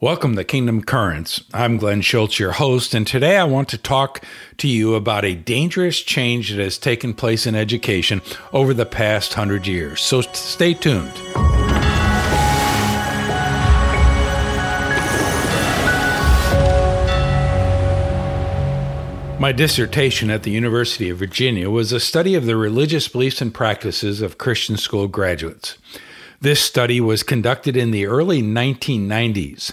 Welcome to Kingdom Currents. I'm Glenn Schultz, your host, and today I want to talk to you about a dangerous change that has taken place in education over the past 100 years. So stay tuned. My dissertation at the University of Virginia was a study of the religious beliefs and practices of Christian school graduates. This study was conducted in the early 1990s,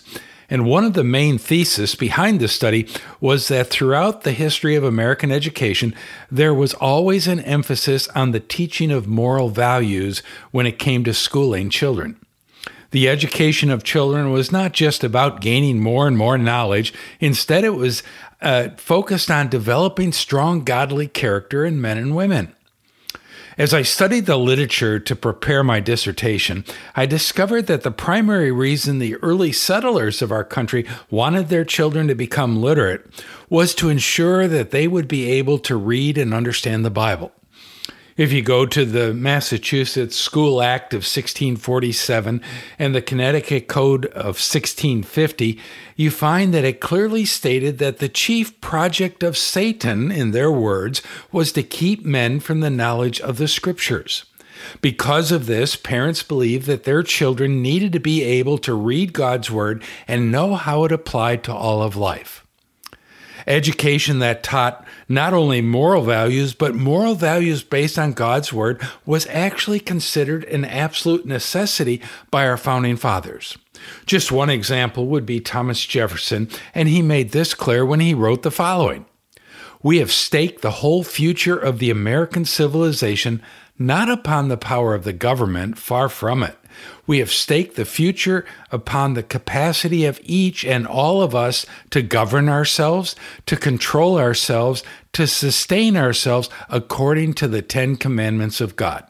and one of the main theses behind the study was that throughout the history of American education, there was always an emphasis on the teaching of moral values when it came to schooling children. The education of children was not just about gaining more and more knowledge. Instead, it was focused on developing strong godly character in men and women. As I studied the literature to prepare my dissertation, I discovered that the primary reason the early settlers of our country wanted their children to become literate was to ensure that they would be able to read and understand the Bible. If you go to the Massachusetts School Act of 1647 and the Connecticut Code of 1650, you find that it clearly stated that the chief project of Satan, in their words, was to keep men from the knowledge of the Scriptures. Because of this, parents believed that their children needed to be able to read God's Word and know how it applied to all of life. Education that taught not only moral values, but moral values based on God's Word was actually considered an absolute necessity by our founding fathers. Just one example would be Thomas Jefferson, and he made this clear when he wrote the following: "We have staked the whole future of the American civilization not upon the power of the government, far from it. We have staked the future upon the capacity of each and all of us to govern ourselves, to control ourselves, to sustain ourselves according to the 10 Commandments of God."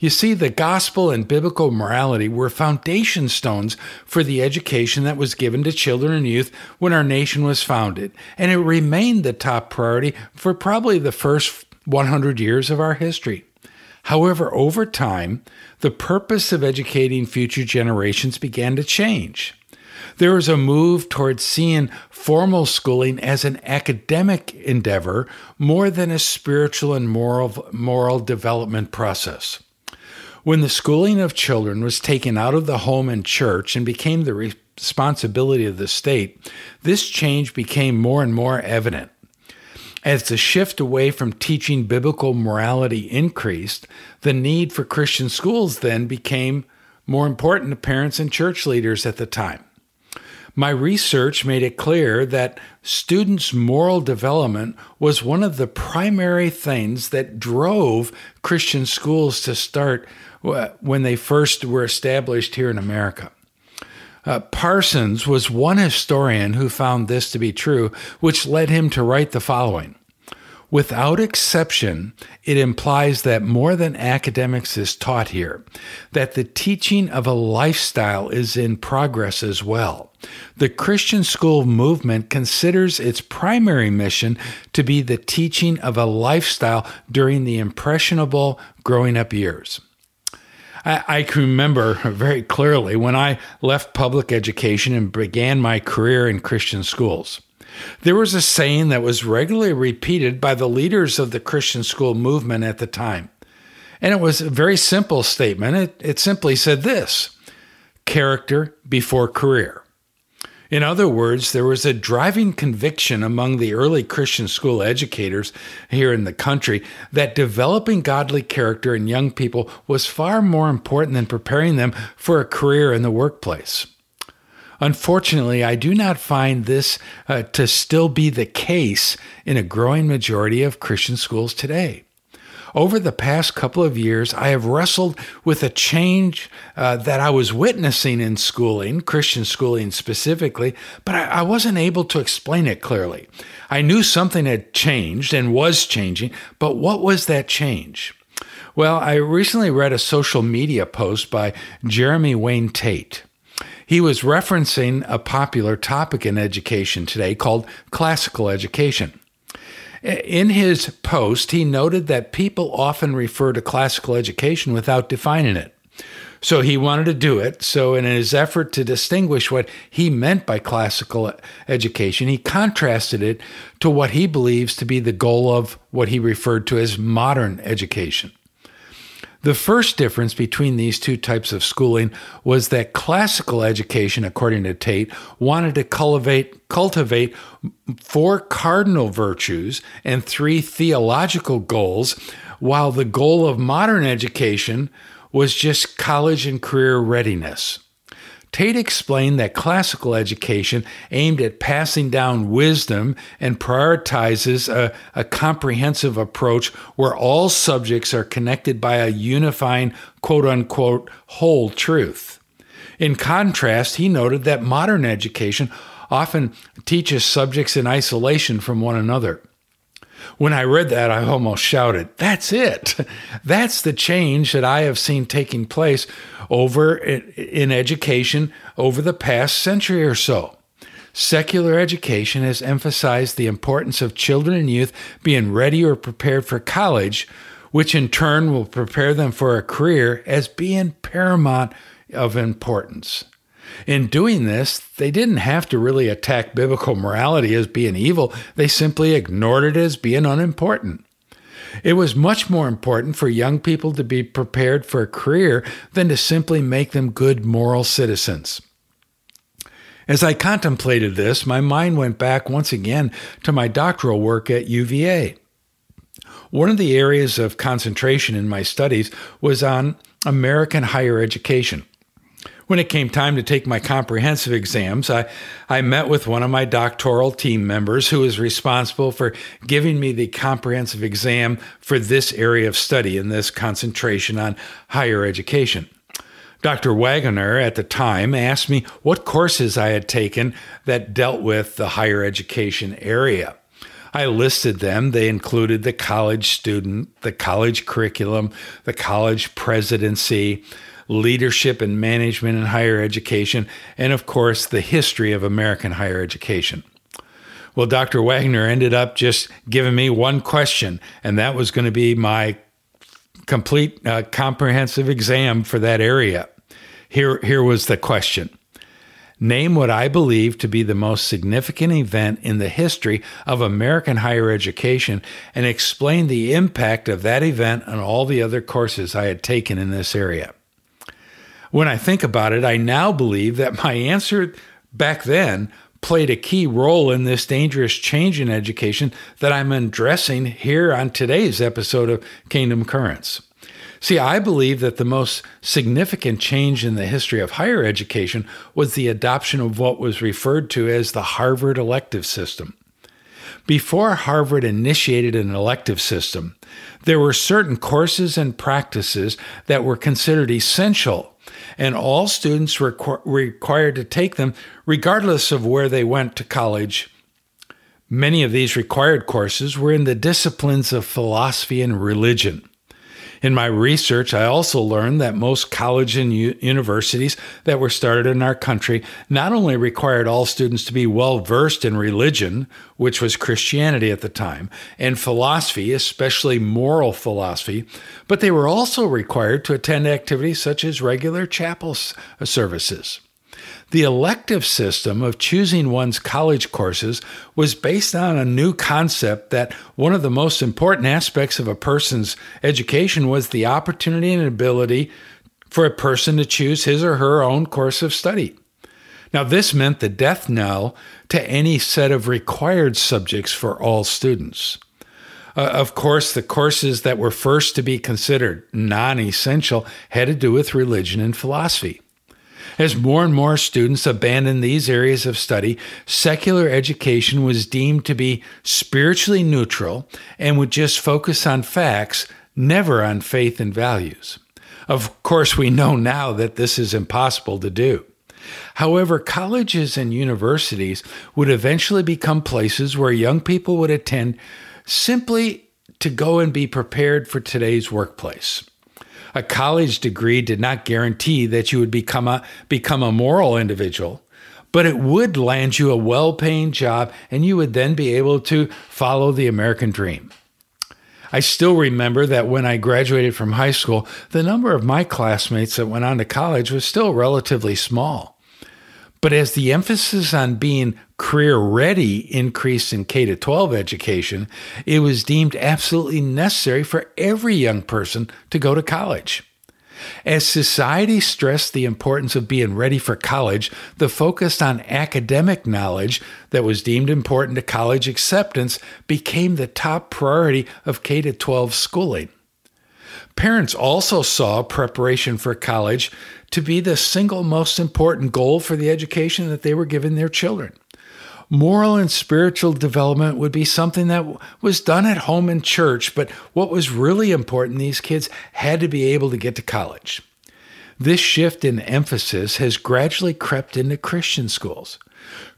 You see, the gospel and biblical morality were foundation stones for the education that was given to children and youth when our nation was founded, and it remained the top priority for probably the first 100 years of our history. However, over time, the purpose of educating future generations began to change. There was a move towards seeing formal schooling as an academic endeavor more than a spiritual and moral development process. When the schooling of children was taken out of the home and church and became the responsibility of the state, this change became more and more evident. As the shift away from teaching biblical morality increased, the need for Christian schools then became more important to parents and church leaders at the time. My research made it clear that students' moral development was one of the primary things that drove Christian schools to start when they first were established here in America. Parsons was one historian who found this to be true, which led him to write the following: "Without exception, it implies that more than academics is taught here, that the teaching of a lifestyle is in progress as well. The Christian school movement considers its primary mission to be the teaching of a lifestyle during the impressionable growing-up years." I can remember very clearly when I left public education and began my career in Christian schools. There was a saying that was regularly repeated by the leaders of the Christian school movement at the time. And it was a very simple statement. It simply said this: character before career. In other words, there was a driving conviction among the early Christian school educators here in the country that developing godly character in young people was far more important than preparing them for a career in the workplace. Unfortunately, I do not find this to still be the case in a growing majority of Christian schools today. Over the past couple of years, I have wrestled with a change that I was witnessing in schooling, Christian schooling specifically, but I wasn't able to explain it clearly. I knew something had changed and was changing, but what was that change? Well, I recently read a social media post by Jeremy Wayne Tate. He was referencing a popular topic in education today called classical education. In his post, he noted that people often refer to classical education without defining it. So he wanted to do it. So in his effort to distinguish what he meant by classical education, he contrasted it to what he believes to be the goal of what he referred to as modern education. The first difference between these two types of schooling was that classical education, according to Tate, wanted to cultivate four cardinal virtues and three theological goals, while the goal of modern education was just college and career readiness. Tate explained that classical education aimed at passing down wisdom and prioritizes a comprehensive approach where all subjects are connected by a unifying, quote-unquote, whole truth. In contrast, he noted that modern education often teaches subjects in isolation from one another. When I read that, I almost shouted, that's it. That's the change that I have seen taking place over in education over the past century or so. Secular education has emphasized the importance of children and youth being ready or prepared for college, which in turn will prepare them for a career as being paramount of importance. In doing this, they didn't have to really attack biblical morality as being evil. They simply ignored it as being unimportant. It was much more important for young people to be prepared for a career than to simply make them good moral citizens. As I contemplated this, my mind went back once again to my doctoral work at UVA. One of the areas of concentration in my studies was on American higher education. When it came time to take my comprehensive exams, I met with one of my doctoral team members who was responsible for giving me the comprehensive exam for this area of study and this concentration on higher education. Dr. Wagoner at the time asked me what courses I had taken that dealt with the higher education area. I listed them. They included the college student, the college curriculum, the college presidency, leadership and management in higher education, and of course, the history of American higher education. Well, Dr. Wagner ended up just giving me one question, and that was going to be my complete comprehensive exam for that area. Here was the question. Name what I believe to be the most significant event in the history of American higher education and explain the impact of that event on all the other courses I had taken in this area. When I think about it, I now believe that my answer back then played a key role in this dangerous change in education that I'm addressing here on today's episode of Kingdom Currents. See, I believe that the most significant change in the history of higher education was the adoption of what was referred to as the Harvard elective system. Before Harvard initiated an elective system, there were certain courses and practices that were considered essential, and all students were required to take them regardless of where they went to college. Many of these required courses were in the disciplines of philosophy and religion. In my research, I also learned that most colleges and universities that were started in our country not only required all students to be well-versed in religion, which was Christianity at the time, and philosophy, especially moral philosophy, but they were also required to attend activities such as regular chapel services. The elective system of choosing one's college courses was based on a new concept that one of the most important aspects of a person's education was the opportunity and ability for a person to choose his or her own course of study. Now, this meant the death knell to any set of required subjects for all students. Of course, the courses that were first to be considered non-essential had to do with religion and philosophy. As more and more students abandoned these areas of study, secular education was deemed to be spiritually neutral and would just focus on facts, never on faith and values. Of course, we know now that this is impossible to do. However, colleges and universities would eventually become places where young people would attend simply to go and be prepared for today's workplace. A college degree did not guarantee that you would become a moral individual, but it would land you a well-paying job, and you would then be able to follow the American dream. I still remember that when I graduated from high school, the number of my classmates that went on to college was still relatively small. But as the emphasis on being career ready increased in K-12 education, it was deemed absolutely necessary for every young person to go to college. As society stressed the importance of being ready for college, the focus on academic knowledge that was deemed important to college acceptance became the top priority of K-12 schooling. Parents also saw preparation for college to be the single most important goal for the education that they were giving their children. Moral and spiritual development would be something that was done at home and church, but what was really important, these kids had to be able to get to college. This shift in emphasis has gradually crept into Christian schools.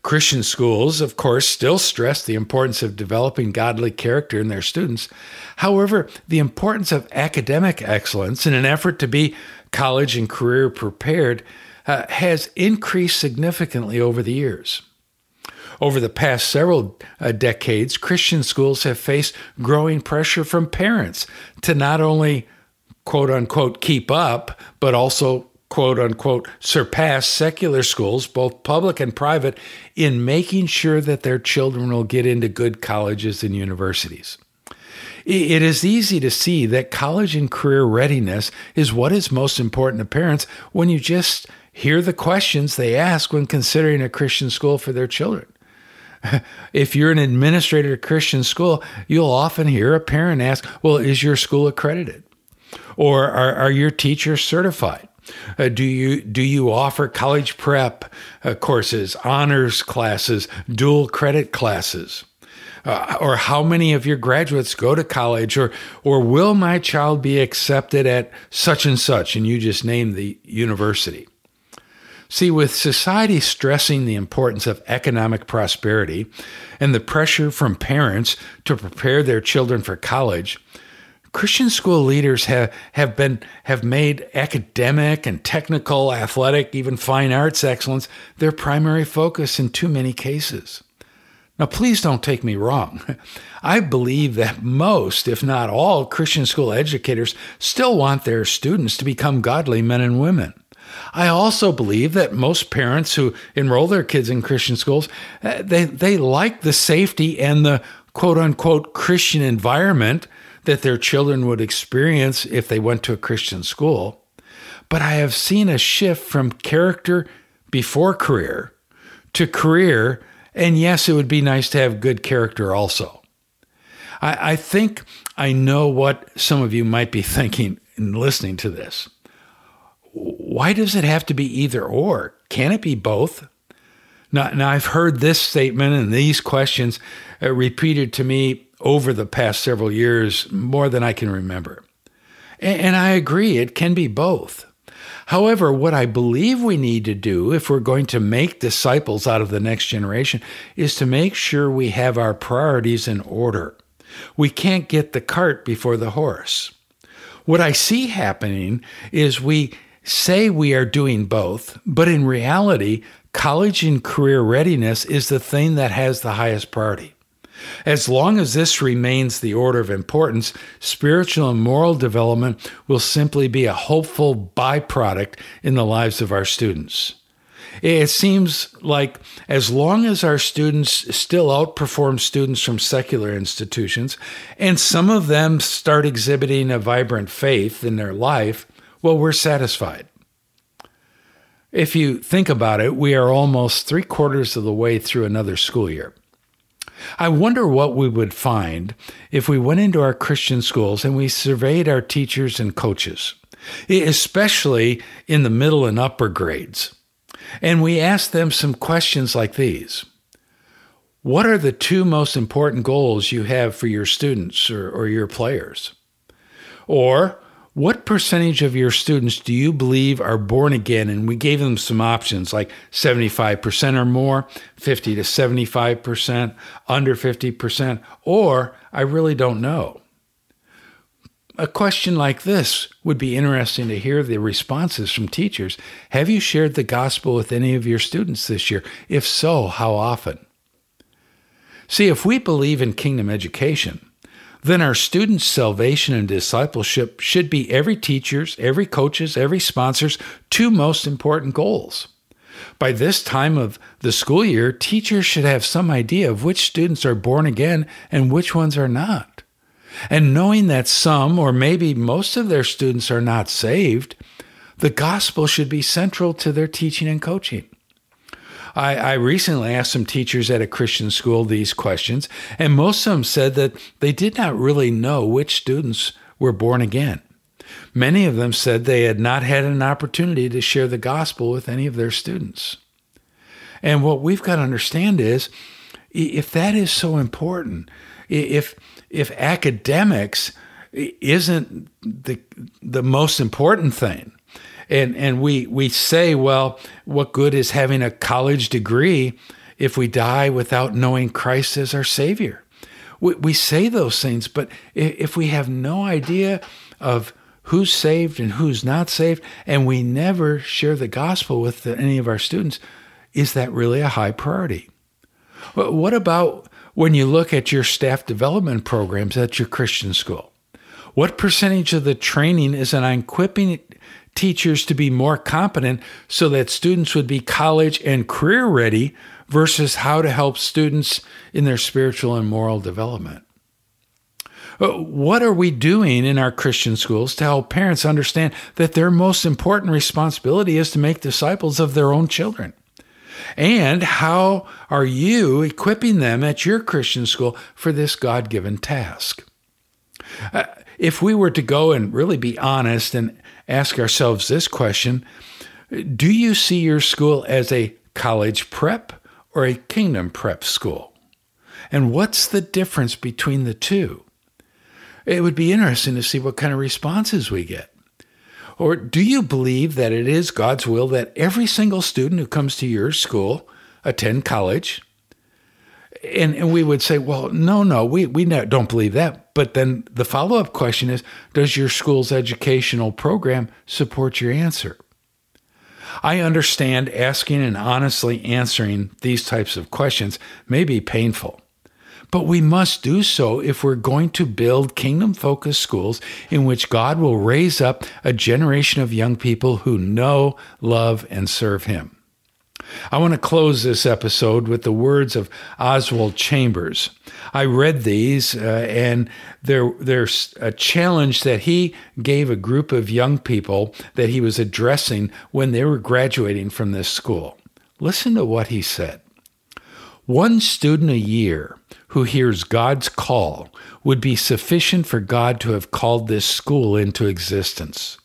Christian schools, of course, still stress the importance of developing godly character in their students. However, the importance of academic excellence in an effort to be college and career prepared has increased significantly over the years. Over the past several decades, Christian schools have faced growing pressure from parents to not only, quote-unquote, keep up, but also, quote-unquote, surpass secular schools, both public and private, in making sure that their children will get into good colleges and universities. It is easy to see that college and career readiness is what is most important to parents when you just hear the questions they ask when considering a Christian school for their children. If you're an administrator at a Christian school, you'll often hear a parent ask, well, is your school accredited? Or are your teachers certified? Do you offer college prep courses, honors classes, dual credit classes? Or how many of your graduates go to college? Or will my child be accepted at such and such? And you just name the university. See, with society stressing the importance of economic prosperity and the pressure from parents to prepare their children for college, Christian school leaders have made academic and technical, athletic, even fine arts excellence their primary focus in too many cases. Now, please don't take me wrong. I believe that most, if not all, Christian school educators still want their students to become godly men and women. I also believe that most parents who enroll their kids in Christian schools, they like the safety and the quote-unquote Christian environment that their children would experience if they went to a Christian school. But I have seen a shift from character before career to career, and yes, it would be nice to have good character also. I think I know what some of you might be thinking in listening to this. Why does it have to be either or? Can it be both? Now I've heard this statement and these questions repeated to me over the past several years, more than I can remember. And I agree, it can be both. However, what I believe we need to do if we're going to make disciples out of the next generation is to make sure we have our priorities in order. We can't get the cart before the horse. What I see happening is we say we are doing both, but in reality, college and career readiness is the thing that has the highest priority. As long as this remains the order of importance, spiritual and moral development will simply be a hopeful byproduct in the lives of our students. It seems like as long as our students still outperform students from secular institutions, and some of them start exhibiting a vibrant faith in their life, well, we're satisfied. If you think about it, we are almost 3/4 of the way through another school year. I wonder what we would find if we went into our Christian schools and we surveyed our teachers and coaches, especially in the middle and upper grades. And we asked them some questions like these. What are the two most important goals you have for your students or your players? Or what percentage of your students do you believe are born again? And we gave them some options like 75% or more, 50 to 75%, under 50%, or I really don't know. A question like this would be interesting to hear the responses from teachers. Have you shared the gospel with any of your students this year? If so, how often? See, if we believe in kingdom education, then our students' salvation and discipleship should be every teacher's, every coach's, every sponsor's two most important goals. By this time of the school year, teachers should have some idea of which students are born again and which ones are not. And knowing that some, or maybe most of their students are not saved, the gospel should be central to their teaching and coaching. I recently asked some teachers at a Christian school these questions, and most of them said that they did not really know which students were born again. Many of them said they had not had an opportunity to share the gospel with any of their students. And what we've got to understand is, if that is so important, if academics isn't the most important thing, and we say, well, what good is having a college degree if we die without knowing Christ as our Savior? We say those things, but if we have no idea of who's saved and who's not saved, and we never share the gospel with any of our students, is that really a high priority? What about when you look at your staff development programs at your Christian school? What percentage of the training is on equipping teachers to be more competent so that students would be college and career ready versus how to help students in their spiritual and moral development? What are we doing in our Christian schools to help parents understand that their most important responsibility is to make disciples of their own children? And how are you equipping them at your Christian school for this God-given task? If we were to go and really be honest and ask ourselves this question, do you see your school as a college prep or a kingdom prep school? And what's the difference between the two? It would be interesting to see what kind of responses we get. Or do you believe that it is God's will that every single student who comes to your school attend college? And we would say, well, no, we don't believe that. But then the follow-up question is, does your school's educational program support your answer? I understand asking and honestly answering these types of questions may be painful. But we must do so if we're going to build kingdom-focused schools in which God will raise up a generation of young people who know, love, and serve Him. I want to close this episode with the words of Oswald Chambers. I read these, and there's a challenge that he gave a group of young people that he was addressing when they were graduating from this school. Listen to what he said. One student a year who hears God's call would be sufficient for God to have called this school into existence.